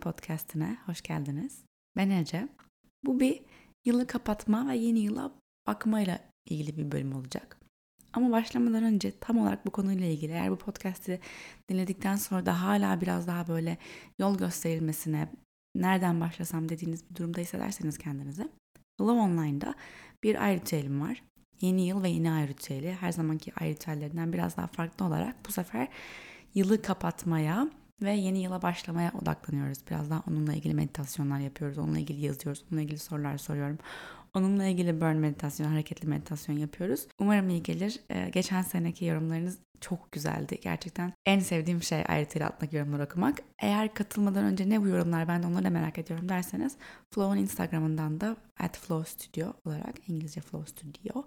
podcastine hoş geldiniz. Ben Ece. Bu bir yılı kapatma ve yeni yıla bakmayla ilgili bir bölüm olacak. Ama başlamadan önce tam olarak bu konuyla ilgili, eğer bu podcast'i dinledikten sonra da hala biraz daha böyle yol gösterilmesine, nereden başlasam dediğiniz bir durumda hissederseniz kendinizi, Flow Online'da bir ay ritüelim var. Yeni yıl ve yeni ay ritüeli. Her zamanki ay ritüellerinden biraz daha farklı olarak bu sefer yılı kapatmaya ve yeni yıla başlamaya odaklanıyoruz. Biraz daha onunla ilgili meditasyonlar yapıyoruz, onunla ilgili yazıyoruz, onunla ilgili sorular soruyorum. Onunla ilgili burn meditasyon, hareketli meditasyon yapıyoruz. Umarım iyi gelir. Geçen seneki yorumlarınız çok güzeldi. Gerçekten en sevdiğim şey ayrıntılı altındaki yorumları okumak. Eğer katılmadan önce ne bu yorumlar, ben de onları da merak ediyorum derseniz, Flow'un Instagram'ından da @flowstudio olarak, İngilizce Flow Studio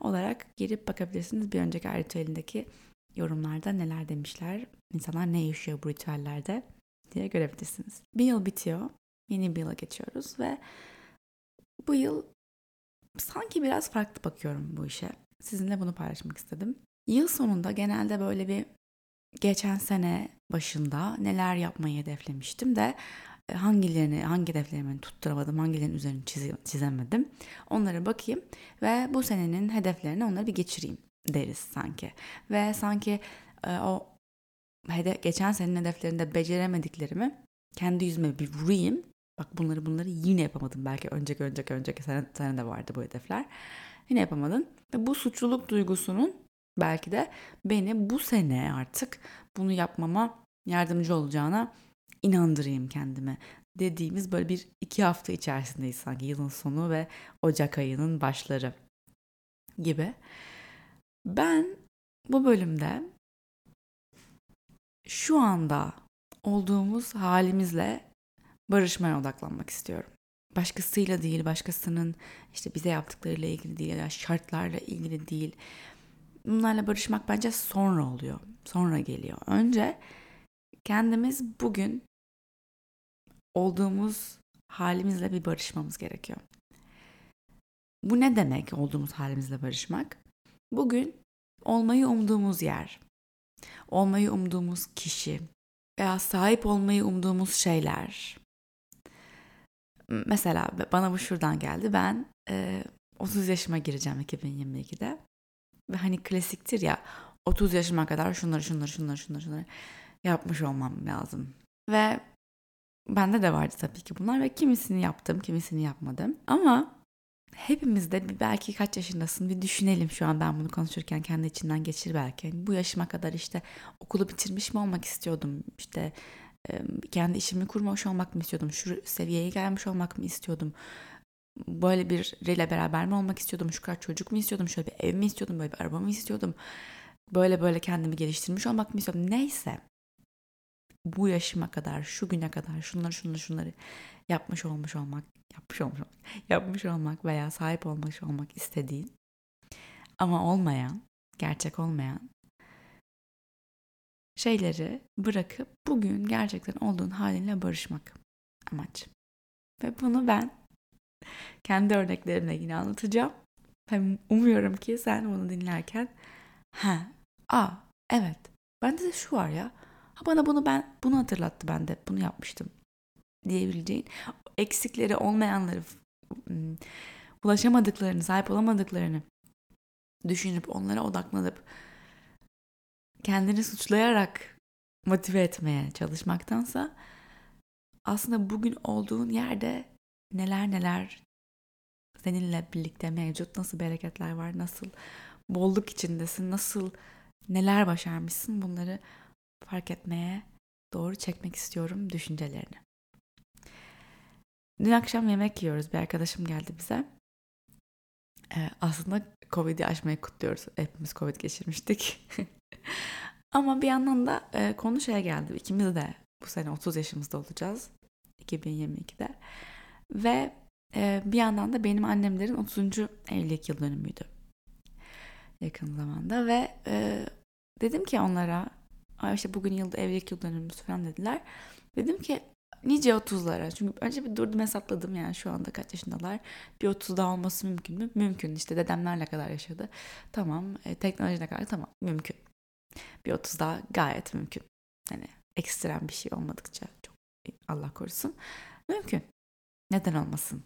olarak girip bakabilirsiniz. Bir önceki ayrıntılındaki yorumlarda neler demişler, insanlar ne yaşıyor bu ritüellerde diye görebilirsiniz. Bir yıl bitiyor, yeni bir yıla geçiyoruz ve bu yıl sanki biraz farklı bakıyorum bu işe. Sizinle bunu paylaşmak istedim. Yıl sonunda genelde böyle bir geçen sene başında neler yapmayı hedeflemiştim de hangi hedeflerimi tutturamadım, hangilerinin üzerini çizemedim. Onlara bakayım ve bu senenin hedeflerini onları bir geçireyim deriz sanki. Ve sanki o geçen senenin hedeflerinde beceremediklerimi kendi yüzüme bir vurayım. Bak bunları yine yapamadım. Belki önceki sene de vardı bu hedefler. Yine yapamadın. Ve bu suçluluk duygusunun belki de beni bu sene artık bunu yapmama yardımcı olacağına inandırayım kendime dediğimiz böyle bir 2 hafta içerisindeyiz sanki, yılın sonu ve Ocak ayının başları gibi. Ben bu bölümde şu anda olduğumuz halimizle barışmaya odaklanmak istiyorum. Başkasıyla değil, başkasının işte bize yaptıklarıyla ilgili değil ya da şartlarla ilgili değil. Bunlarla barışmak bence sonra oluyor. Sonra geliyor. Önce kendimiz bugün olduğumuz halimizle bir barışmamız gerekiyor. Bu ne demek olduğumuz halimizle barışmak? Bugün olmayı umduğumuz yer, olmayı umduğumuz kişi veya sahip olmayı umduğumuz şeyler. Mesela bana bu şuradan geldi. Ben 30 yaşıma gireceğim 2022'de. Ve hani klasiktir ya, 30 yaşıma kadar şunları yapmış olmam lazım. Ve bende de vardı tabii ki bunlar ve kimisini yaptım, kimisini yapmadım. Ama hepimiz de belki kaç yaşındasın bir düşünelim şu an, ben bunu konuşurken kendi içinden geçir belki. Yani bu yaşıma kadar işte okulu bitirmiş mi olmak istiyordum, işte kendi işimi kurmuş olmak mı istiyordum, şu seviyeye gelmiş olmak mı istiyordum, böyle biriyle beraber mi olmak istiyordum, şu kadar çocuk mu istiyordum, şöyle bir ev mi istiyordum, böyle bir araba mı istiyordum, böyle kendimi geliştirmiş olmak mı istiyordum, neyse. Bu yaşıma kadar, şu güne kadar şunları yapmış olmak veya sahip olmuş olmak istediğin ama olmayan, gerçek olmayan şeyleri bırakıp bugün gerçekten olduğun halinle barışmak amaç. Ve bunu ben kendi örneklerimle yine anlatacağım. Hem umuyorum ki sen bunu dinlerken evet, bende de şu var ya, bana bunu hatırlattı, ben de bunu yapmıştım diyebileceğin, eksikleri, olmayanları, ulaşamadıklarını, sahip olamadıklarını düşünüp onlara odaklanıp kendini suçlayarak motive etmeye çalışmaktansa aslında bugün olduğun yerde neler seninle birlikte mevcut, nasıl bereketler var, nasıl bolluk içindesin, nasıl neler başarmışsın, bunları fark etmeye doğru çekmek istiyorum düşüncelerini. Dün akşam yemek yiyoruz. Bir arkadaşım geldi bize. Aslında Covid'i aşmayı kutluyoruz. Hepimiz Covid geçirmiştik. Ama bir yandan da konu şeye geldi. İkimiz de bu sene 30 yaşımızda olacağız. 2022'de. Ve bir yandan da benim annemlerin 30. evlilik yıl dönümüydü. Yakın zamanda. Ve dedim ki onlara, işte bugün evlilik yıl dönümümüz falan dediler. Dedim ki nice 30'lara. Çünkü önce bir durdum, hesapladım, yani şu anda kaç yaşındalar? Bir 30 daha olması mümkün mü? Mümkün. İşte dedemler ne kadar yaşadı? Tamam. Teknoloji ne kadar? Tamam. Mümkün. Bir 30 daha gayet mümkün. Hani ekstrem bir şey olmadıkça, çok Allah korusun. Mümkün. Neden olmasın?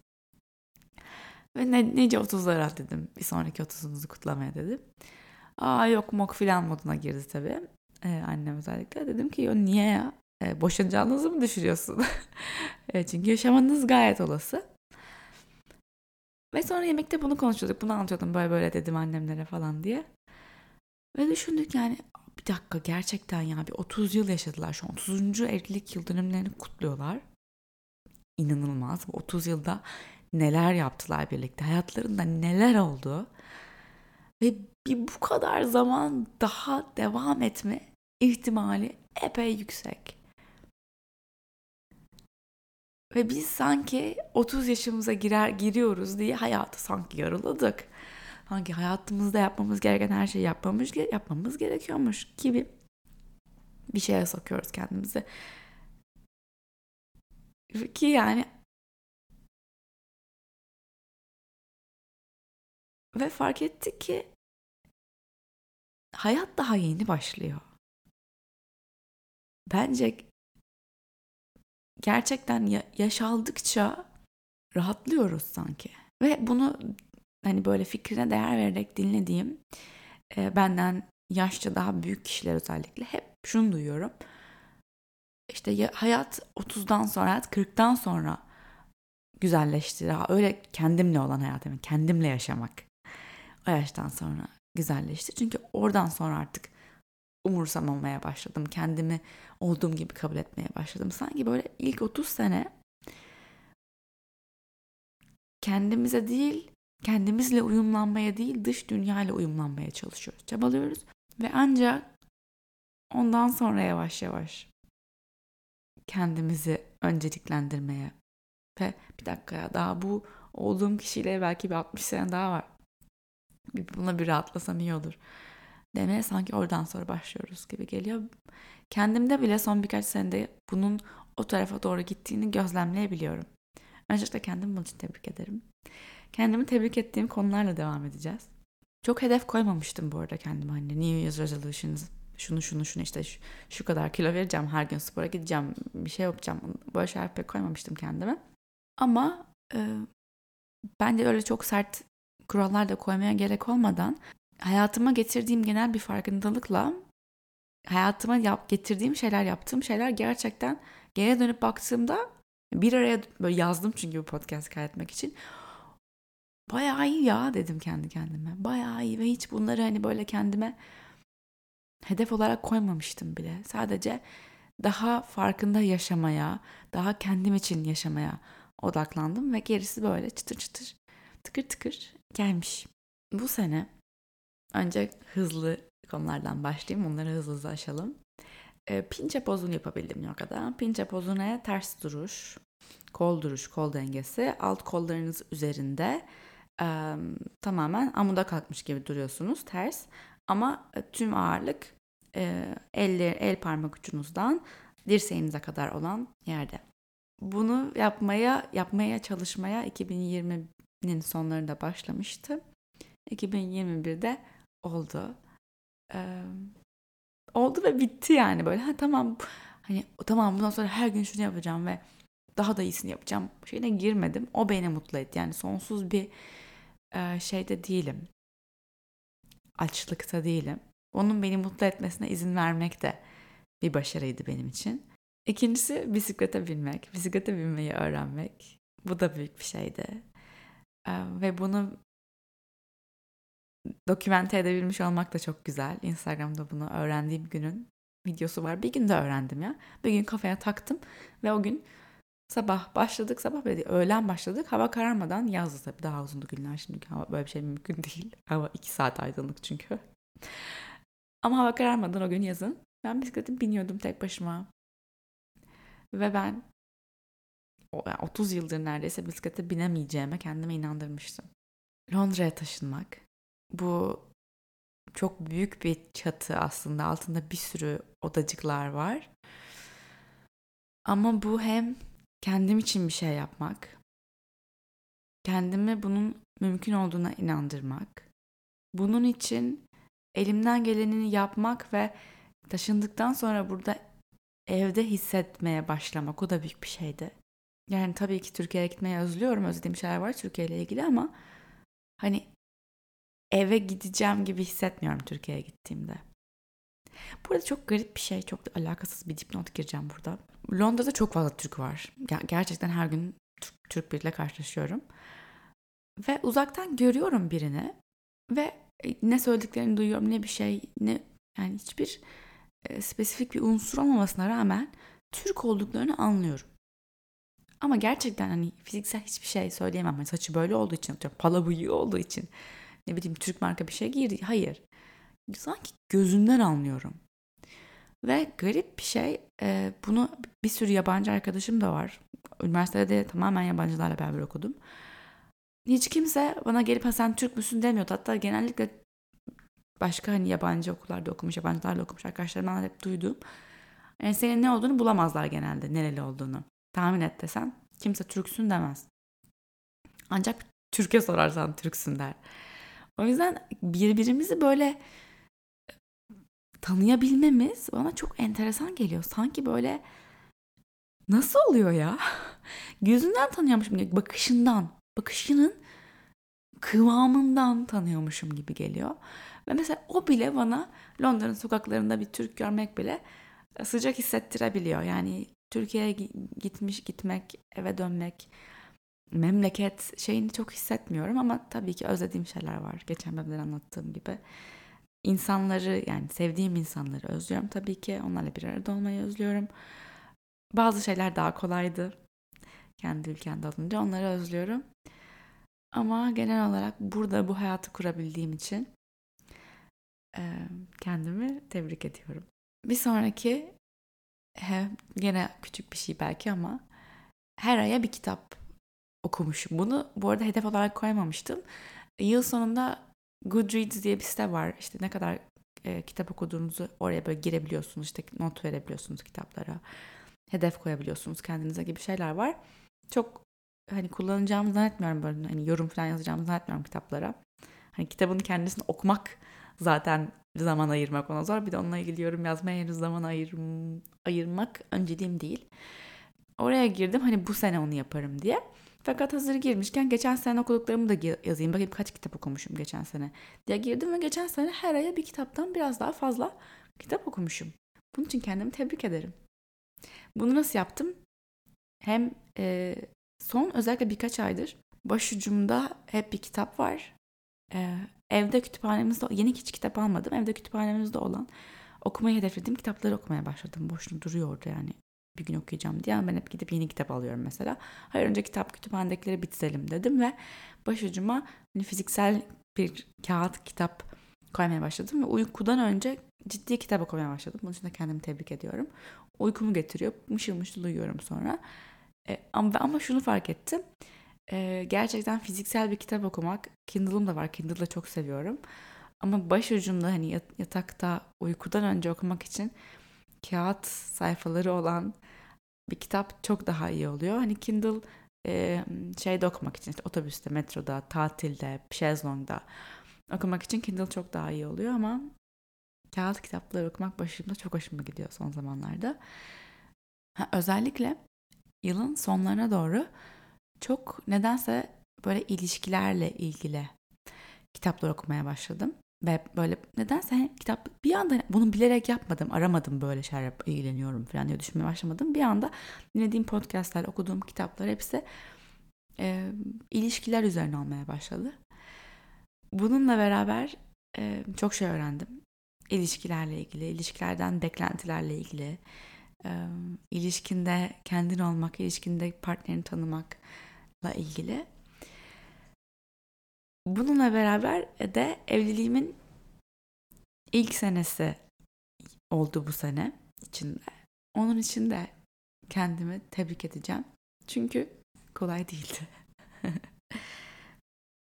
Ve nice 30'lara dedim. Bir sonraki 30'unuzu kutlamaya dedim. Aa yok mok filan moduna girdi tabii. Annem özellikle. Dedim ki yo niye ya? Boşanacağınızı mı düşünüyorsun? Çünkü yaşamanız gayet olası. Ve sonra yemekte bunu konuşuyorduk. Bunu anlatıyordum böyle dedim annemlere falan diye. Ve düşündük yani bir dakika gerçekten ya bir 30 yıl yaşadılar. Şu an 30. evlilik yıl dönümlerini kutluyorlar. İnanılmaz. Bu 30 yılda neler yaptılar birlikte. Hayatlarında neler oldu. Ve bir bu kadar zaman daha devam etme ihtimali epey yüksek. Ve biz sanki 30 yaşımıza giriyoruz diye hayatı sanki yarıladık. Sanki hayatımızda yapmamız gereken her şeyi yapmamız gerekiyormuş gibi bir şeye sokuyoruz kendimizi. Ki yani ve fark ettik ki hayat daha yeni başlıyor. Bence gerçekten yaşaldıkça rahatlıyoruz sanki. Ve bunu hani böyle fikrine değer vererek dinlediğim benden yaşça daha büyük kişiler özellikle hep şunu duyuyorum. İşte hayat 30'dan sonra, hayat 40'tan sonra güzelleşti. Öyle kendimle olan hayatım, kendimle yaşamak o yaştan sonra güzelleşti. Çünkü oradan sonra artık umursamamaya başladım. Kendimi olduğum gibi kabul etmeye başladım. Sanki böyle ilk 30 sene kendimize değil, kendimizle uyumlanmaya değil, dış dünyayla uyumlanmaya çalışıyoruz. Çabalıyoruz ve ancak ondan sonra yavaş yavaş kendimizi önceliklendirmeye ve bir dakika ya daha bu olduğum kişiyle belki bir 60 sene daha var. Buna bir rahatlasam iyi olur demeye sanki oradan sonra başlıyoruz gibi geliyor. Kendimde bile son birkaç senede bunun o tarafa doğru gittiğini gözlemleyebiliyorum. Öncelikle kendimi bunun için tebrik ederim. Kendimi tebrik ettiğim konularla devam edeceğiz. Çok hedef koymamıştım bu arada kendime. Hani New Year's Resolutions, şunu işte şu kadar kilo vereceğim, her gün spora gideceğim, bir şey yapacağım. Böyle şeyler pek koymamıştım kendime. Ama bence öyle çok sert kurallar da koymaya gerek olmadan hayatıma getirdiğim genel bir farkındalıkla hayatıma getirdiğim şeyler, yaptığım şeyler gerçekten geriye dönüp baktığımda bir araya böyle yazdım çünkü bu podcast'ı kaydetmek için. Bayağı iyi ya dedim kendi kendime. Bayağı iyi ve hiç bunları hani böyle kendime hedef olarak koymamıştım bile. Sadece daha farkında yaşamaya, daha kendim için yaşamaya odaklandım ve gerisi böyle çıtır çıtır, tıkır tıkır gelmiş. Bu sene önce hızlı konulardan başlayayım. Onları hızlı aşalım. Pinçe pozunu yapabildim yokada. Pinçe pozuna ters duruş, kol duruş, kol dengesi. Alt kollarınız üzerinde tamamen amuda kalkmış gibi duruyorsunuz ters. Ama tüm ağırlık el parmak ucunuzdan dirseğinize kadar olan yerde. Bunu yapmaya çalışmaya 2020'nin sonlarında başlamıştı. 2021'de oldu. Oldu ve bitti yani böyle. Tamam bundan sonra her gün şunu yapacağım ve daha da iyisini yapacağım şeyine girmedim. O beni mutlu etti. Yani sonsuz bir şeyde değilim. Açlıkta değilim. Onun beni mutlu etmesine izin vermek de bir başarıydı benim için. İkincisi bisiklete binmek. Bisiklete binmeyi öğrenmek. Bu da büyük bir şeydi. Ve bunu dokümente edebilmiş olmak da çok güzel. Instagram'da bunu öğrendiğim günün videosu var. Bir gün de öğrendim ya. Bir gün kafaya taktım ve o gün öğlen başladık. Hava kararmadan yazdı tabii. Daha uzundu günler şimdiki. Hava böyle bir şey mümkün değil. Hava 2 saat aydınlık çünkü. Ama hava kararmadan o gün yazın. Ben bisiklete biniyordum tek başıma. Ve ben 30 yıldır neredeyse bisiklete binemeyeceğime kendime inandırmıştım. Londra'ya taşınmak. Bu çok büyük bir çatı aslında. Altında bir sürü odacıklar var. Ama bu hem kendim için bir şey yapmak, kendimi bunun mümkün olduğuna inandırmak, bunun için elimden gelenini yapmak ve taşındıktan sonra burada evde hissetmeye başlamak, o da büyük bir şeydi. Yani tabii ki Türkiye'ye gitmeyi özlüyorum, özlediğim şeyler var Türkiye ile ilgili ama hani eve gideceğim gibi hissetmiyorum Türkiye'ye gittiğimde. Burada çok garip bir şey, çok da alakasız bir dipnot gireceğim burada. Londra'da çok fazla Türk var. Gerçekten her gün Türk biriyle karşılaşıyorum. Ve uzaktan görüyorum birini ve ne söylediklerini duyuyorum, ne bir şey, ne yani hiçbir spesifik bir unsur olmamasına rağmen Türk olduklarını anlıyorum. Ama gerçekten hani fiziksel hiçbir şey söyleyemem. Hani saçı böyle olduğu için, pala bıyığı olduğu için, ne bileyim Türk marka bir şey giydi. Hayır. Sanki gözünden anlıyorum. Ve garip bir şey, bunu bir sürü yabancı arkadaşım da var. Üniversitede de tamamen yabancılarla beraber okudum. Hiç kimse bana gelip sen Türk müsün demiyordu. Hatta genellikle başka hani yabancı okullarda okumuş, yabancılarla okumuş arkadaşlarımdan hep duyduğum. Yani senin ne olduğunu bulamazlar genelde, nereli olduğunu. Tahmin et desen kimse Türksün demez. Ancak Türk'e sorarsan Türksün der. O yüzden birbirimizi böyle tanıyabilmemiz bana çok enteresan geliyor. Sanki böyle nasıl oluyor ya? Gözünden tanıyormuşum gibi, bakışından, bakışının kıvamından tanıyormuşum gibi geliyor. Ve mesela o bile bana Londra'nın sokaklarında bir Türk görmek bile sıcak hissettirebiliyor. Yani Türkiye'ye gitmek, eve dönmek, memleket şeyini çok hissetmiyorum ama tabii ki özlediğim şeyler var. Geçen bölümden anlattığım gibi. İnsanları, yani sevdiğim insanları özlüyorum tabii ki. Onlarla bir arada olmayı özlüyorum. Bazı şeyler daha kolaydı. Kendi ülkemde olunca onları özlüyorum. Ama genel olarak burada bu hayatı kurabildiğim için kendimi tebrik ediyorum. Bir sonraki gene küçük bir şey belki ama her aya bir kitap okumuşum. Bunu bu arada hedef olarak koymamıştım. Yıl sonunda Goodreads diye bir site var. İşte ne kadar kitap okuduğunuzu oraya böyle girebiliyorsunuz. İşte not verebiliyorsunuz kitaplara. Hedef koyabiliyorsunuz kendinize gibi şeyler var. Çok hani kullanacağımı zannetmiyorum böyle. Hani yorum falan yazacağımı zannetmiyorum kitaplara. Hani kitabın kendisini okumak zaten zaman ayırmak ona zor. Bir de onunla ilgili yorum yazmaya henüz zaman ayırmak önceliğim değil. Oraya girdim hani bu sene onu yaparım diye. Fakat hazır girmişken geçen sene okuduklarımı da yazayım. Bakayım kaç kitap okumuşum geçen sene diye girdim ve geçen sene her aya bir kitaptan biraz daha fazla kitap okumuşum. Bunun için kendimi tebrik ederim. Bunu nasıl yaptım? Hem son özellikle birkaç aydır başucumda hep bir kitap var. Evde kütüphanemizde, yeni hiç kitap almadım. Evde kütüphanemizde olan okumayı hedeflediğim kitapları okumaya başladım. Boşluğu duruyordu yani. Bir gün okuyacağım diye ben hep gidip yeni kitap alıyorum mesela. Hayır önce kitap kütüphanedekileri bitirelim dedim ve başucuma fiziksel bir kağıt kitap koymaya başladım ve uykudan önce ciddi kitap okumaya başladım. Bunun için de kendimi tebrik ediyorum. Uykumu getiriyor. Mışıl mışıl uyuyorum sonra. Ama şunu fark ettim. Gerçekten fiziksel bir kitap okumak, Kindle'ım da var. Kindle'ı çok seviyorum. Ama başucumda hani yatakta uykudan önce okumak için kağıt sayfaları olan bir kitap çok daha iyi oluyor. Hani Kindle şeyde okumak için, işte otobüste, metroda, tatilde, şezlongda okumak için Kindle çok daha iyi oluyor ama kağıt kitapları okumak başımda çok hoşuma gidiyor son zamanlarda. Özellikle yılın sonlarına doğru çok nedense böyle ilişkilerle ilgili kitaplar okumaya başladım. Ve böyle nedense kitap bir anda bunu bilerek yapmadım, aramadım böyle şeyler ilgileniyorum falan diye düşünmeye başlamadım. Bir anda dinlediğim podcastlar, okuduğum kitaplar hepsi ilişkiler üzerine olmaya başladı. Bununla beraber çok şey öğrendim. İlişkilerle ilgili, ilişkilerden beklentilerle ilgili, ilişkinde kendin olmak, ilişkinde partnerini tanımakla ilgili. Bununla beraber de evliliğimin ilk senesi oldu bu sene içinde. Onun için de kendimi tebrik edeceğim. Çünkü kolay değildi.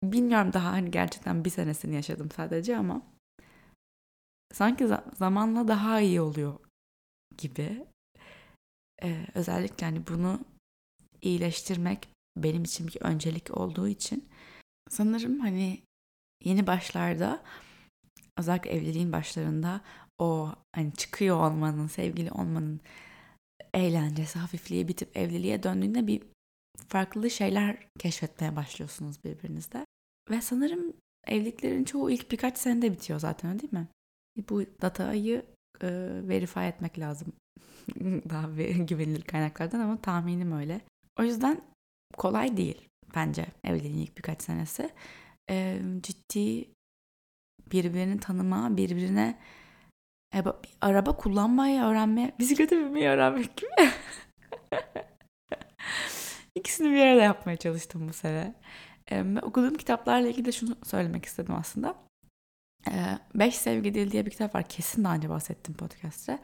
Bilmiyorum daha hani gerçekten bir senesini yaşadım sadece ama sanki zamanla daha iyi oluyor gibi. Özellikle hani bunu iyileştirmek benim için bir öncelik olduğu için sanırım hani yeni başlarda özellikle evliliğin başlarında o hani çıkıyor olmanın, sevgili olmanın eğlencesi, hafifliğe bitip evliliğe döndüğünde bir farklı şeyler keşfetmeye başlıyorsunuz birbirinizde. Ve sanırım evliliklerin çoğu ilk birkaç senede bitiyor zaten, öyle değil mi? Bu datayı verify etmek lazım. Daha güvenilir kaynaklardan ama tahminim öyle. O yüzden kolay değil bence evliliğin ilk birkaç senesi. Ciddi birbirini tanıma, birbirine araba kullanmayı öğrenme, bisiklete binmeyi öğrenmek gibi. İkisini bir arada yapmaya çalıştım bu sene. Okuduğum kitaplarla ilgili de şunu söylemek istedim aslında. 5 Sevgi Dil diye bir kitap var. Kesin daha önce bahsettim podcast'te.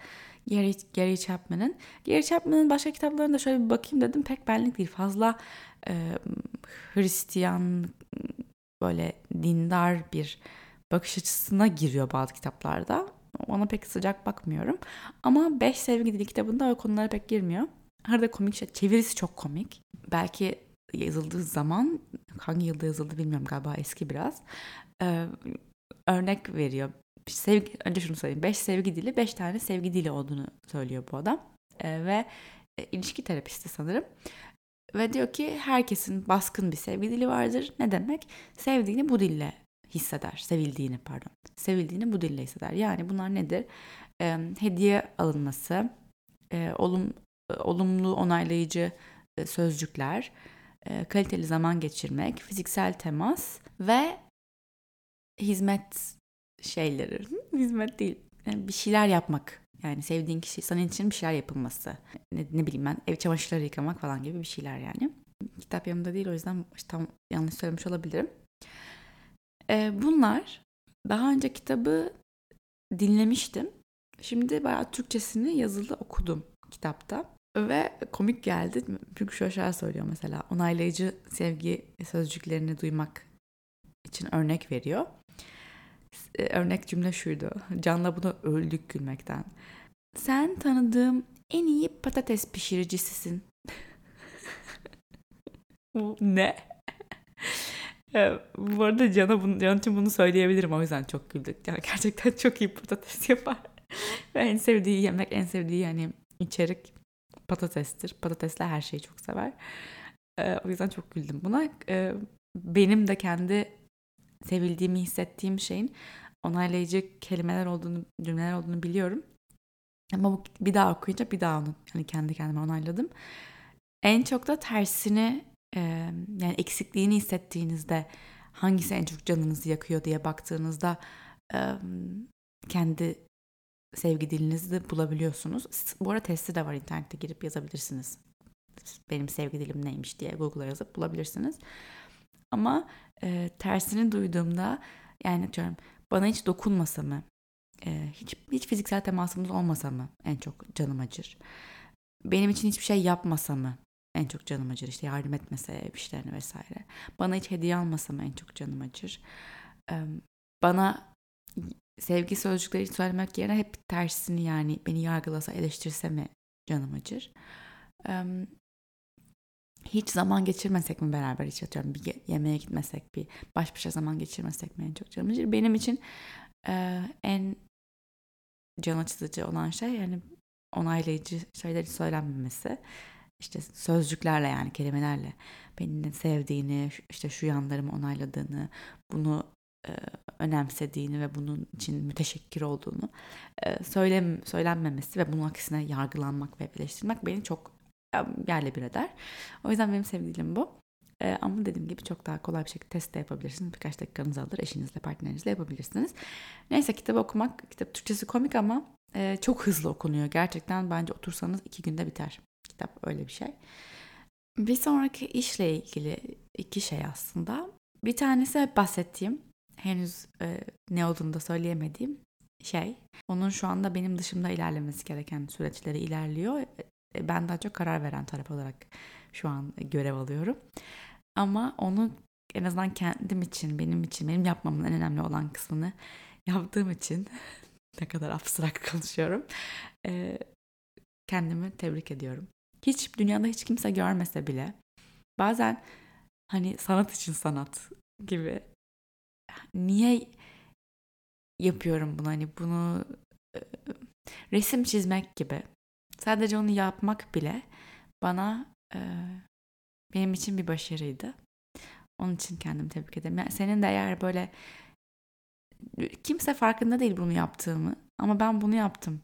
Gary Chapman'ın. Gary Chapman'ın başka kitaplarına da şöyle bir bakayım dedim. Pek benlik değil. Fazla Hristiyan, böyle dindar bir bakış açısına giriyor bazı kitaplarda. Ona pek sıcak bakmıyorum. Ama 5 Sevgi Dil kitabında o konulara pek girmiyor. Arada komik şey. Çevirisi çok komik. Belki yazıldığı zaman, hangi yılda yazıldı bilmiyorum, galiba eski biraz. Örnek veriyor. Önce şunu söyleyeyim. 5 sevgi dili, 5 tane sevgi dili olduğunu söylüyor bu adam. Ve ilişki terapisti sanırım. Ve diyor ki herkesin baskın bir sevgi dili vardır. Ne demek? Sevdiğini bu dille hisseder. Sevildiğini bu dille hisseder. Yani bunlar nedir? Hediye alınması, olumlu onaylayıcı sözcükler, kaliteli zaman geçirmek, fiziksel temas ve hizmet şeyleri. Hizmet değil. Yani bir şeyler yapmak. Yani sevdiğin kişi, senin için bir şeyler yapılması. Ne bileyim ben, ev çamaşırları yıkamak falan gibi bir şeyler yani. Kitap yanımda değil, o yüzden tam yanlış söylemiş olabilirim. Bunlar, daha önce kitabı dinlemiştim. Şimdi bayağı Türkçesini yazılı okudum kitapta. Ve komik geldi. Çünkü şöyle söylüyor mesela. Onaylayıcı sevgi sözcüklerini duymak için örnek veriyor. Örnek cümle şuydu. Can'la buna öldük gülmekten. Sen tanıdığım en iyi patates pişiricisisin. Ne? Bu arada Can için bunu söyleyebilirim. O yüzden çok güldük. Yani gerçekten çok iyi patates yapar. Ve en sevdiği yemek, en sevdiği yani içerik patatestir. Patatesle her şeyi çok sever. O yüzden çok güldüm buna. Benim de kendi sevildiğimi hissettiğim şeyin onaylayıcı kelimeler olduğunu, cümleler olduğunu biliyorum. Ama bir daha okuyunca bir daha onu hani kendi kendime onayladım. En çok da tersini, yani eksikliğini hissettiğinizde hangisi en çok canınızı yakıyor diye baktığınızda kendi sevgi dilinizi de bulabiliyorsunuz. Bu arada testi de var, internette girip yazabilirsiniz. Benim sevgi dilim neymiş diye Google'a yazıp bulabilirsiniz. Ama tersini duyduğumda, yani diyorum bana hiç dokunmasa mı, hiç fiziksel temasımız olmasa mı en çok canım acır. Benim için hiçbir şey yapmasa mı en çok canım acır. İşte yardım etmese ev işlerini vesaire. Bana hiç hediye almasa mı en çok canım acır. Bana sevgi sözcükleri söylemek yerine hep tersini, yani beni yargılasa, eleştirse mi canım acır. Hiç zaman geçirmesek mi beraber, hiç atıyorum bir yemeğe gitmesek, bir baş başa zaman geçirmesek mi en çok canım acır. Benim için en can açıcı olan şey, yani onaylayıcı şeyleri söylenmemesi. İşte sözcüklerle, yani kelimelerle beni sevdiğini, işte şu yanlarımı onayladığını, bunu önemsediğini ve bunun için müteşekkir olduğunu söylenmemesi ve bunun aksine yargılanmak ve eleştirmek beni çok yerle bir eder. O yüzden benim sevdiğim bu. Ama dediğim gibi çok daha kolay bir şekilde test de yapabilirsiniz. Birkaç dakikanız alır. Eşinizle, partnerinizle yapabilirsiniz. Neyse, kitabı okumak, kitap Türkçesi komik ama çok hızlı okunuyor. Gerçekten bence otursanız 2 günde biter. Kitap öyle bir şey. Bir sonraki işle ilgili 2 şey aslında. Bir tanesi hep bahsettiğim, henüz ne olduğunu da söyleyemediğim şey. Onun şu anda benim dışımda ilerlemesi gereken süreçleri ilerliyor. Ben daha çok karar veren taraf olarak şu an görev alıyorum. Ama onu en azından kendim için, benim için, benim yapmamın en önemli olan kısmını yaptığım için ne kadar abstrakt konuşuyorum. Kendimi tebrik ediyorum. Hiç dünyada hiç kimse görmese bile bazen hani sanat için sanat gibi, niye yapıyorum bunu, hani bunu resim çizmek gibi Sadece onu yapmak bile bana benim için bir başarıydı. Onun için kendimi tebrik ederim. Yani senin de eğer böyle kimse farkında değil bunu yaptığımı ama ben bunu yaptım.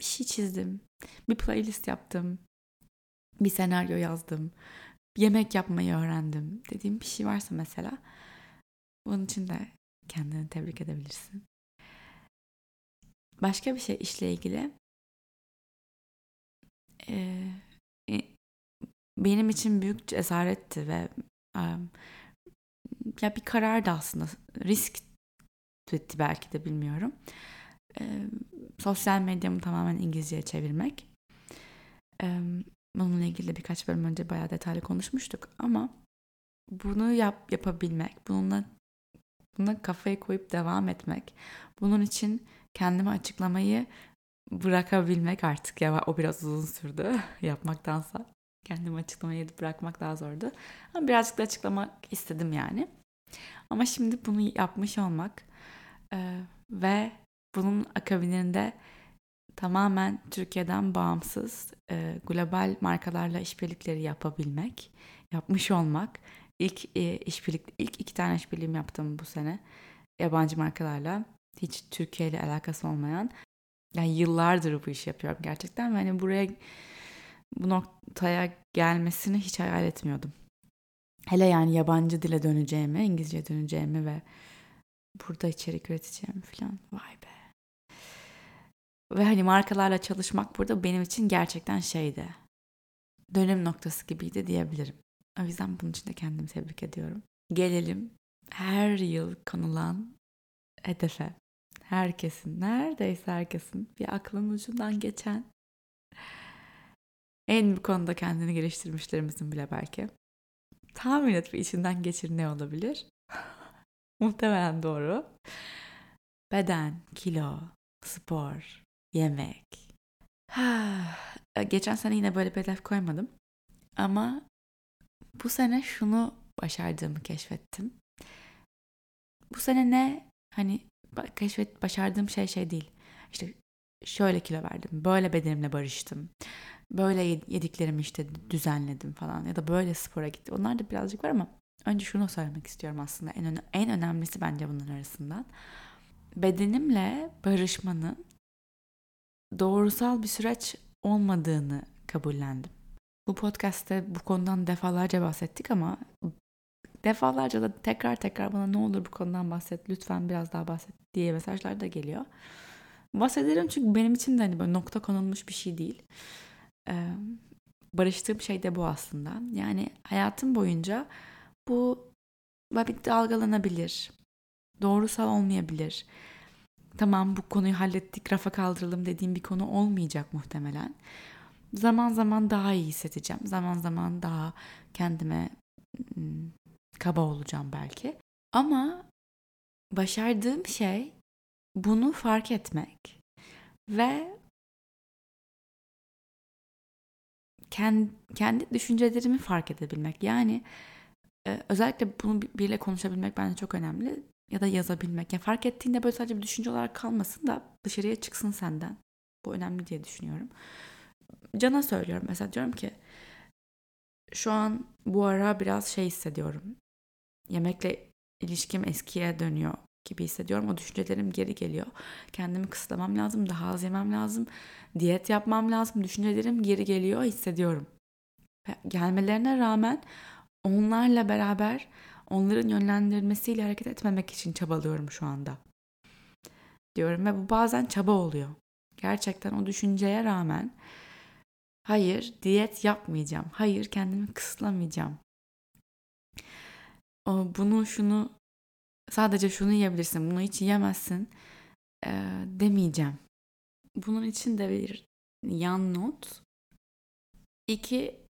Bir şey çizdim. Bir playlist yaptım. Bir senaryo yazdım. Yemek yapmayı öğrendim dediğim bir şey varsa mesela bunun için de kendini tebrik edebilirsin. Başka bir şey işle ilgili. Benim için büyük cesaretti ve ya bir karardı aslında. Risk etti belki de bilmiyorum. Sosyal medyamı tamamen İngilizceye çevirmek. Bununla ilgili de birkaç bölüm önce bayağı detaylı konuşmuştuk ama bunu yapabilmek, buna kafayı koyup devam etmek, bunun için kendime açıklamayı bırakabilmek artık ya o biraz uzun sürdü yapmaktansa. Kendime açıklamayı bırakmak daha zordu. Ama birazcık da açıklamak istedim yani. Ama şimdi bunu yapmış olmak ve bunun akabininde tamamen Türkiye'den bağımsız global markalarla işbirlikleri yapabilmek, yapmış olmak. İlk iki tane işbirliğim yaptım bu sene. Yabancı markalarla hiç Türkiye ile alakası olmayan. Yani yıllardır bu işi yapıyorum gerçekten. Ve hani bu noktaya gelmesini hiç hayal etmiyordum. Hele yani yabancı dile döneceğimi, İngilizceye döneceğimi ve burada içerik üreteceğimi falan. Vay be. Ve hani markalarla çalışmak burada benim için gerçekten şeydi. Dönüm noktası gibiydi diyebilirim. O yüzden bunun için de kendimi tebrik ediyorum. Gelelim her yıl konulan hedefe. Neredeyse herkesin bir aklının ucundan geçen en bu konuda kendini geliştirmişlerimizin bile belki. Tahmin et bir içinden geçir ne olabilir? Muhtemelen doğru. Beden, kilo, spor, yemek. Geçen sene yine böyle bir hedef koymadım. Ama bu sene şunu başardığımı keşfettim. Bu sene ne? Hani başardığım şey değil. İşte şöyle kilo verdim, böyle bedenimle barıştım. Böyle yediklerimi işte düzenledim falan ya da böyle spora gittim. Onlar da birazcık var ama önce şunu söylemek istiyorum aslında. En önemlisi bence bunların arasından. Bedenimle barışmanın doğrusal bir süreç olmadığını kabullendim. Bu podcast'te bu konudan defalarca bahsettik ama defalarca da tekrar bana ne olur bu konudan bahset, lütfen biraz daha bahset diye mesajlar da geliyor. Bahsederim çünkü benim için de hani böyle nokta konulmuş bir şey değil. Barıştığım şey de bu aslında. Yani hayatım boyunca bu bir dalgalanabilir, doğrusal olmayabilir. Tamam bu konuyu hallettik, rafa kaldıralım dediğim bir konu olmayacak muhtemelen. Zaman zaman daha iyi hissedeceğim. Zaman zaman daha kendime kaba olacağım belki. Ama başardığım şey bunu fark etmek ve kendi düşüncelerimi fark edebilmek. Yani özellikle bunu biriyle konuşabilmek bence çok önemli. Ya da yazabilmek. Yani fark ettiğinde böyle sadece bir düşünce olarak kalmasın da dışarıya çıksın senden. Bu önemli diye düşünüyorum. Cana söylüyorum. Mesela diyorum ki şu an bu ara biraz şey hissediyorum. Yemekle ilişkim eskiye dönüyor gibi hissediyorum. O düşüncelerim geri geliyor. Kendimi kısıtlamam lazım. Daha az yemem lazım. Diyet yapmam lazım. Düşüncelerim geri geliyor. Hissediyorum. Gelmelerine rağmen onlarla beraber onların yönlendirmesiyle hareket etmemek için çabalıyorum şu anda. Diyorum ve bu bazen çaba oluyor. Gerçekten o düşünceye rağmen hayır diyet yapmayacağım. Hayır kendimi kısıtlamayacağım. Sadece şunu yiyebilirsin, bunu hiç yiyemezsin demeyeceğim. Bunun için de bir yan not. 2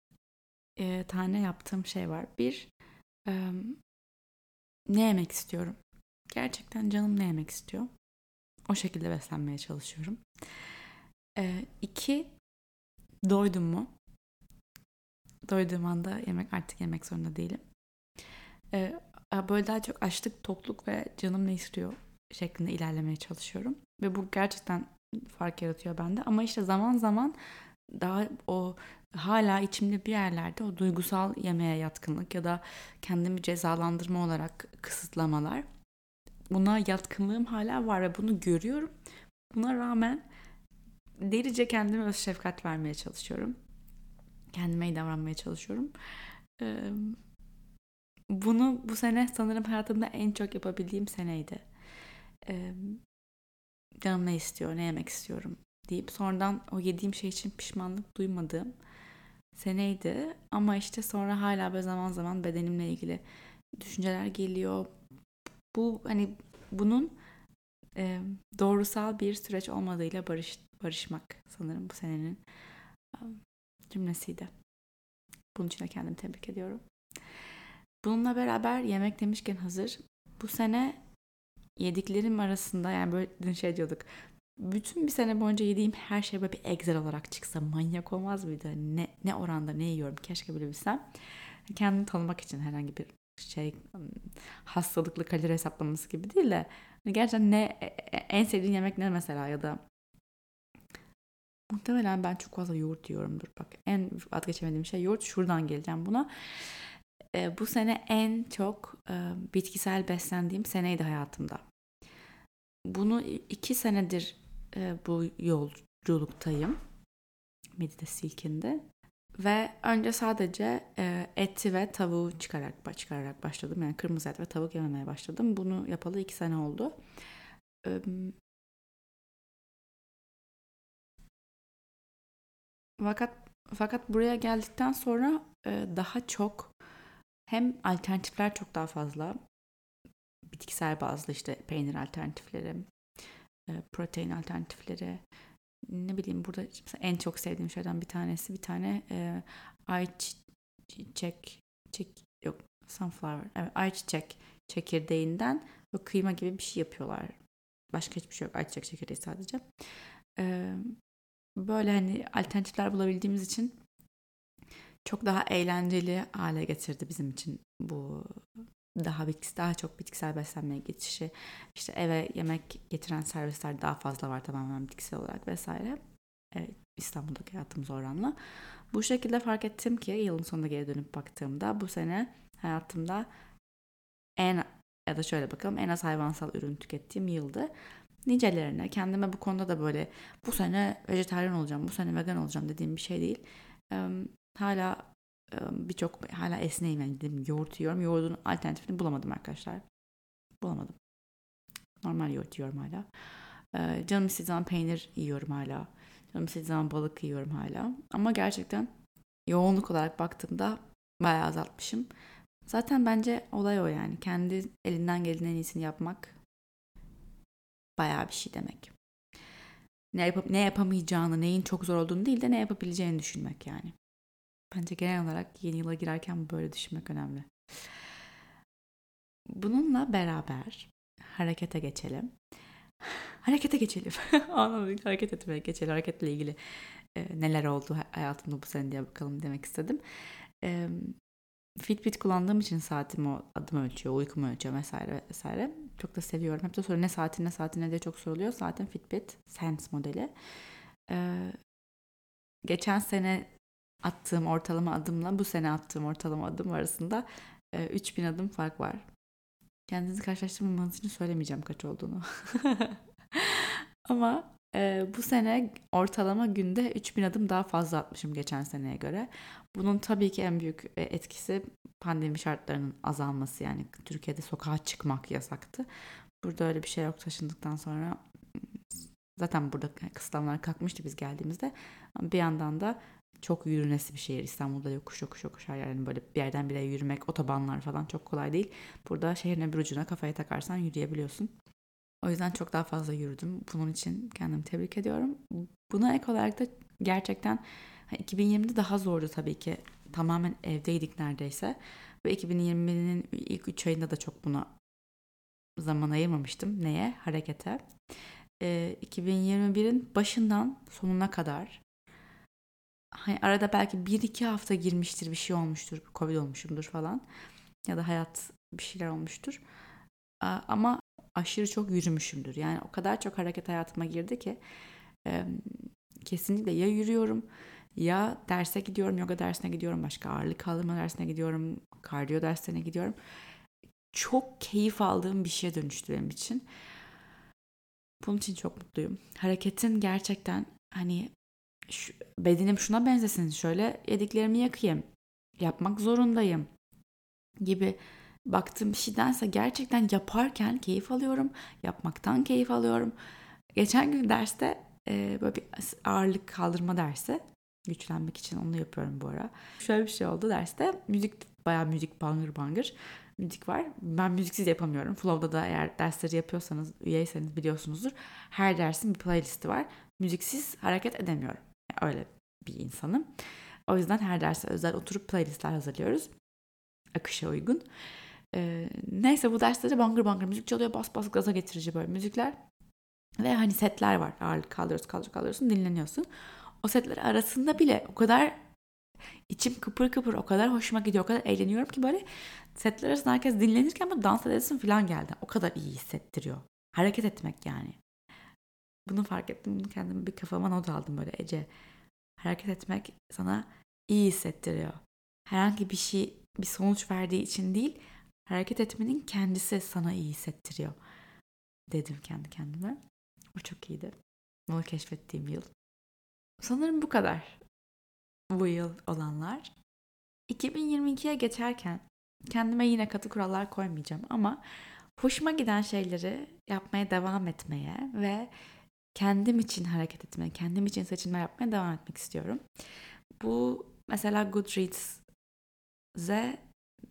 tane yaptığım şey var. Bir, ne yemek istiyorum? Gerçekten canım ne yemek istiyor? O şekilde beslenmeye çalışıyorum. 2, doydum mu? Doyduğum anda artık yemek zorunda değilim. Böyle daha çok açlık, tokluk ve canım ne istiyor şeklinde ilerlemeye çalışıyorum. Ve bu gerçekten fark yaratıyor bende. Ama işte zaman zaman daha o hala içimde bir yerlerde o duygusal yemeğe yatkınlık ya da kendimi cezalandırma olarak kısıtlamalar, buna yatkınlığım hala var ve bunu görüyorum. Buna rağmen delice kendime öz şefkat vermeye çalışıyorum. Kendime iyi davranmaya çalışıyorum. Bunu bu sene sanırım hayatımda en çok yapabildiğim seneydi. Canım ne istiyor, ne yemek istiyorum deyip sonradan o yediğim şey için pişmanlık duymadığım seneydi. Ama işte sonra hala böyle zaman zaman bedenimle ilgili düşünceler geliyor. Bu hani bunun doğrusal bir süreç olmadığıyla barışmak sanırım bu senenin cümlesiydi. Bunun için de kendimi tebrik ediyorum. Bununla beraber yemek demişken hazır. Bu sene yediklerim arasında yani böyle dün şey diyorduk. Bütün bir sene boyunca yediğim her şey böyle bir Excel olarak çıksa manyak olmaz mıydı? Ne oranda ne yiyorum keşke bilebilsem. Kendimi tanımak için herhangi bir şey hastalıklı kalori hesaplaması gibi değil de gerçekten ne en sevdiğin yemek ne mesela ya da muhtemelen ben çok fazla yoğurt yiyorumdur. Bak en vazgeçemediğim şey yoğurt. Şuradan geleceğim buna. Bu sene en çok bitkisel beslendiğim seneydi hayatımda. Bunu 2 senedir bu yolculuktayım. Midde silkindi. Ve önce sadece eti ve tavuğu çıkararak başladım. Yani kırmızı et ve tavuk yememeye başladım. Bunu yapalı 2 sene oldu. Fakat buraya geldikten sonra daha çok hem alternatifler çok daha fazla. Bitkisel bazlı işte peynir alternatifleri, protein alternatifleri. Ne bileyim burada en çok sevdiğim şeyden bir tanesi ayçiçek çekirdeğinden kıyma gibi bir şey yapıyorlar. Başka hiçbir şey yok. Ayçiçek çekirdeği sadece. Böyle hani alternatifler bulabildiğimiz için çok daha eğlenceli hale getirdi bizim için bu daha çok bitkisel beslenmeye geçişi. İşte eve yemek getiren servisler daha fazla var tamamen bitkisel olarak vesaire. Evet, İstanbul'daki hayatımız oranla. Bu şekilde fark ettim ki yılın sonunda geri dönüp baktığımda bu sene hayatımda en az hayvansal ürün tükettiğim yıldı. Nicelerine kendime bu konuda da böyle bu sene vejetaryen olacağım, bu sene vegan olacağım dediğim bir şey değil. Hala esneyim yani dedim. Yoğurt yiyorum. Yoğurdun alternatifini bulamadım arkadaşlar. Bulamadım. Normal yoğurt yiyorum hala. Canım istediği zaman peynir yiyorum hala. Canım istediği zaman balık yiyorum hala. Ama gerçekten yoğunluk olarak baktığımda bayağı azaltmışım. Zaten bence olay o yani. Kendi elinden gelen en iyisini yapmak bayağı bir şey demek. Ne yapamayacağını, neyin çok zor olduğunu değil de ne yapabileceğini düşünmek yani. Bence genel olarak yeni yıla girerken böyle düşünmek önemli. Bununla beraber harekete geçelim. Hareket etmeye geçelim. Hareketle ilgili neler oldu hayatımda bu sene diye bakalım demek istedim. Fitbit kullandığım için saatimi o adım ölçüyor, uykumu ölçüyor vesaire. Çok da seviyorum. Hep de soru ne saatin diye çok soruluyor. Saatim Fitbit Sense modeli. Geçen sene attığım ortalama adımla bu sene attığım ortalama adım arasında 3000 adım fark var. Kendinizi karşılaştırmamanız için söylemeyeceğim kaç olduğunu. Ama bu sene ortalama günde 3000 adım daha fazla atmışım geçen seneye göre. Bunun tabii ki en büyük etkisi pandemi şartlarının azalması. Yani Türkiye'de sokağa çıkmak yasaktı. Burada öyle bir şey yok taşındıktan sonra. Zaten burada kısıtlamalar kalkmıştı biz geldiğimizde. Ama bir yandan da çok yürünesi bir şehir. İstanbul'da yokuş her yer. Yani böyle bir yerden bir yere yürümek, otobanlar falan çok kolay değil. Burada şehrin öbür ucuna kafayı takarsan yürüyebiliyorsun. O yüzden çok daha fazla yürüdüm. Bunun için kendimi tebrik ediyorum. Buna ek olarak da gerçekten 2020'de daha zordu tabii ki. Tamamen evdeydik neredeyse. Ve 2020'nin ilk 3 ayında da çok buna zaman ayırmamıştım. Neye? Harekete. 2021'in başından sonuna kadar arada belki 1-2 hafta girmiştir, bir şey olmuştur, Covid olmuşumdur falan ya da hayat bir şeyler olmuştur ama aşırı çok yürümüşümdür. Yani o kadar çok hareket hayatıma girdi ki kesinlikle ya yürüyorum ya derse gidiyorum, yoga dersine gidiyorum, başka ağırlık kaldırma dersine gidiyorum, kardiyo dersine gidiyorum. Çok keyif aldığım bir şeye dönüştü benim için. Bunun için çok mutluyum. Hareketin gerçekten hani bedenim şuna benzesin, şöyle yediklerimi yakayım, yapmak zorundayım gibi baktığım bir şeydense gerçekten yaparken keyif alıyorum, yapmaktan keyif alıyorum. Geçen gün derste böyle bir ağırlık kaldırma dersi, güçlenmek için onu yapıyorum bu ara. Şöyle bir şey oldu derste, bayağı müzik bangır bangır müzik var. Ben müziksiz yapamıyorum. Flow'da da eğer dersleri yapıyorsanız, üyeyseniz biliyorsunuzdur. Her dersin bir playlisti var. Müziksiz hareket edemiyorum. Yani öyle bir insanım. O yüzden her derse özel oturup playlistler hazırlıyoruz. Akışa uygun. Neyse bu derslerde bangır bangır müzik çalıyor. Bas bas gaza getirici böyle müzikler. Ve hani setler var. Ağırlık kaldırıyorsun, dinleniyorsun. O setler arasında bile o kadar İçim kıpır kıpır, o kadar hoşuma gidiyor, o kadar eğleniyorum ki böyle setler arasında herkes dinlenirken böyle dans edesin falan geldi. O kadar iyi hissettiriyor. Hareket etmek yani. Bunu fark ettim. Bunu kendime bir kafama not aldım böyle, Ece. Hareket etmek sana iyi hissettiriyor. Herhangi bir şey, bir sonuç verdiği için değil, hareket etmenin kendisi sana iyi hissettiriyor dedim kendi kendime. O çok iyiydi. Bunu keşfettiğim yıl. Sanırım bu kadar. Bu yıl olanlar. 2022'ye geçerken kendime yine katı kurallar koymayacağım ama hoşuma giden şeyleri yapmaya devam etmeye ve kendim için hareket etmeye, kendim için seçimler yapmaya devam etmek istiyorum. Bu mesela Goodreads'e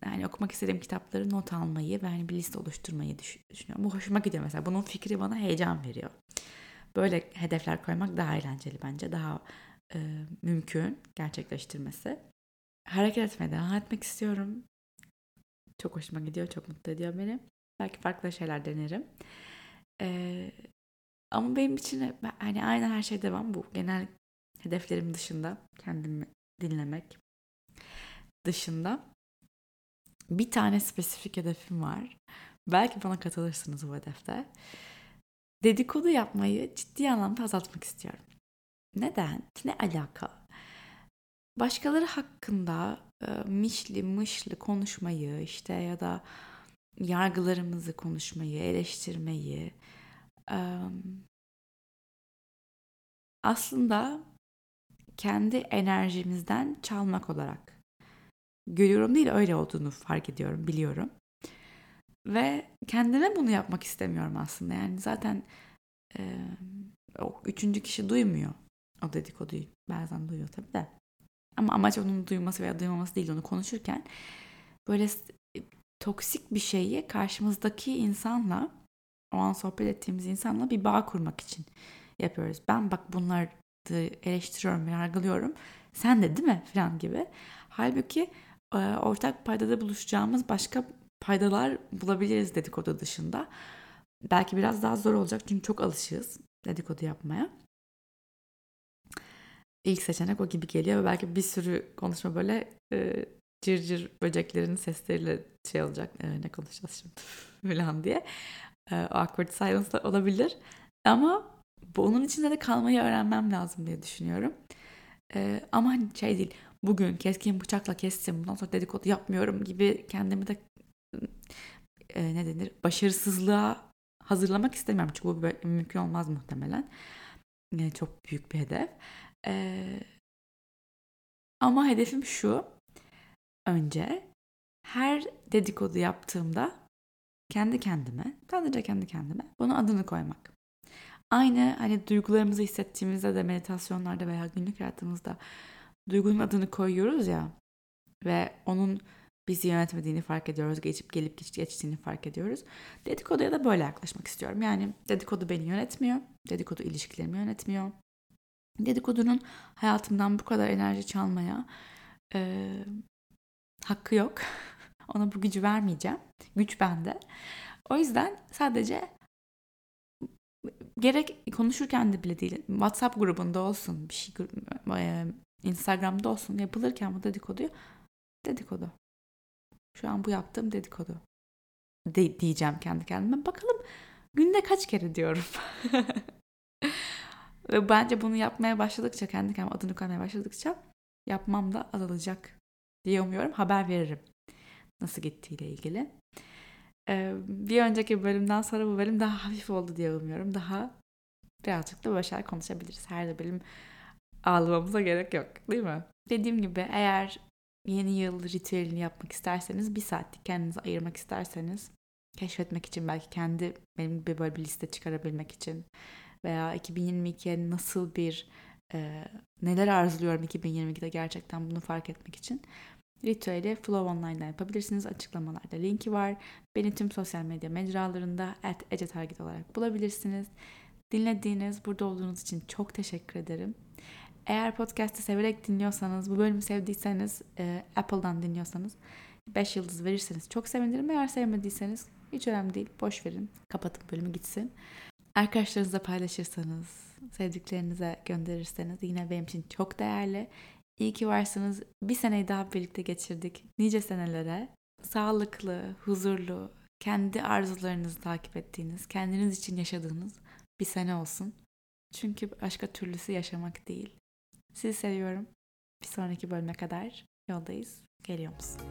yani okumak istediğim kitapları not almayı ve hani bir liste oluşturmayı düşünüyorum. Bu hoşuma gidiyor mesela. Bunun fikri bana heyecan veriyor. Böyle hedefler koymak daha eğlenceli bence. Daha mümkün gerçekleştirmesi. Hareket etmeye devam etmek istiyorum. Çok hoşuma gidiyor, çok mutlu ediyor beni. Belki farklı şeyler denerim. Ama benim için hani aynen her şey devam bu. Genel hedeflerim dışında, kendimi dinlemek dışında bir tane spesifik hedefim var. Belki bana katılırsınız bu hedefte. Dedikodu yapmayı ciddi anlamda azaltmak istiyorum. Neden? Ne alaka? Başkaları hakkında mişli mışlı konuşmayı işte ya da yargılarımızı konuşmayı, eleştirmeyi aslında kendi enerjimizden çalmak olarak görüyorum değil, öyle olduğunu fark ediyorum, biliyorum. Ve kendime bunu yapmak istemiyorum aslında. Yani zaten o üçüncü kişi duymuyor. O dedikoduyu bazen duyuyor tabii de. Ama amaç onun duyması veya duymaması değil, onu konuşurken böyle toksik bir şeyi karşımızdaki insanla, o an sohbet ettiğimiz insanla bir bağ kurmak için yapıyoruz. Ben bak bunları eleştiriyorum, yargılıyorum. Sen de değil mi? Falan gibi. Halbuki ortak paydada buluşacağımız başka paydalar bulabiliriz dedikodu dışında. Belki biraz daha zor olacak çünkü çok alışığız dedikodu yapmaya. İlk seçenek o gibi geliyor ve belki bir sürü konuşma böyle cırcır böceklerin sesleriyle şey olacak. Ne konuşacağız şimdi falan diye. Awkward silence olabilir. Ama onun içinde de kalmayı öğrenmem lazım diye düşünüyorum. Ama şey değil, bugün keskin bıçakla kestim, bundan sonra dedikodu yapmıyorum gibi kendimi de başarısızlığa hazırlamak istemiyorum. Çünkü bu böyle mümkün olmaz muhtemelen. Yani çok büyük bir hedef. Ama hedefim şu: önce her dedikodu yaptığımda sadece kendi kendime bunun adını koymak. Aynı hani duygularımızı hissettiğimizde de meditasyonlarda veya günlük hayatımızda duygunun adını koyuyoruz ya ve onun bizi yönetmediğini fark ediyoruz, gelip geçtiğini fark ediyoruz. Dedikoduya da böyle yaklaşmak istiyorum. Yani dedikodu beni yönetmiyor, dedikodu ilişkilerimi yönetmiyor. Dedikodunun hayatımdan bu kadar enerji çalmaya hakkı yok. Ona bu gücü vermeyeceğim. Güç bende. O yüzden sadece gerek konuşurken de bile değil, WhatsApp grubunda olsun, bir şey Instagram'da olsun, yapılırken bu dedikodu. Şu an bu yaptığım dedikodu diyeceğim kendi kendime. Bakalım günde kaç kere diyorum. Ve bence bunu yapmaya başladıkça, kendi kendime adını koymaya başladıkça yapmam da azalacak diye umuyorum. Haber veririm nasıl gittiğiyle ilgili. Bir önceki bölümden sonra bu bölüm daha hafif oldu diye umuyorum. Daha birazcık da böyle şeyler konuşabiliriz. Her bölüm ağlamamıza gerek yok, değil mi? Dediğim gibi eğer yeni yıl ritüelini yapmak isterseniz, bir saatlik kendinizi ayırmak isterseniz, keşfetmek için, belki kendi benim gibi böyle bir liste çıkarabilmek için veya 2022'ye nasıl bir neler arzuluyorum 2022'de gerçekten bunu fark etmek için ritüeli Flow Online'dan yapabilirsiniz. Açıklamalarda linki var. Beni tüm sosyal medya mecralarında @ecetarget olarak bulabilirsiniz. Dinlediğiniz, burada olduğunuz için çok teşekkür ederim. Eğer podcast'ı severek dinliyorsanız, bu bölümü sevdiyseniz, Apple'dan dinliyorsanız 5 yıldız verirseniz çok sevinirim. Eğer sevmediyseniz hiç önemli değil. Boş verin. Kapatın, bölümü gitsin. Arkadaşlarınızla paylaşırsanız, sevdiklerinize gönderirseniz yine benim için çok değerli. İyi ki varsınız. Bir seneyi daha birlikte geçirdik. Nice senelere. Sağlıklı, huzurlu, kendi arzularınızı takip ettiğiniz, kendiniz için yaşadığınız bir sene olsun. Çünkü başka türlüsü yaşamak değil. Sizi seviyorum. Bir sonraki bölüme kadar yoldayız. Geliyor musun?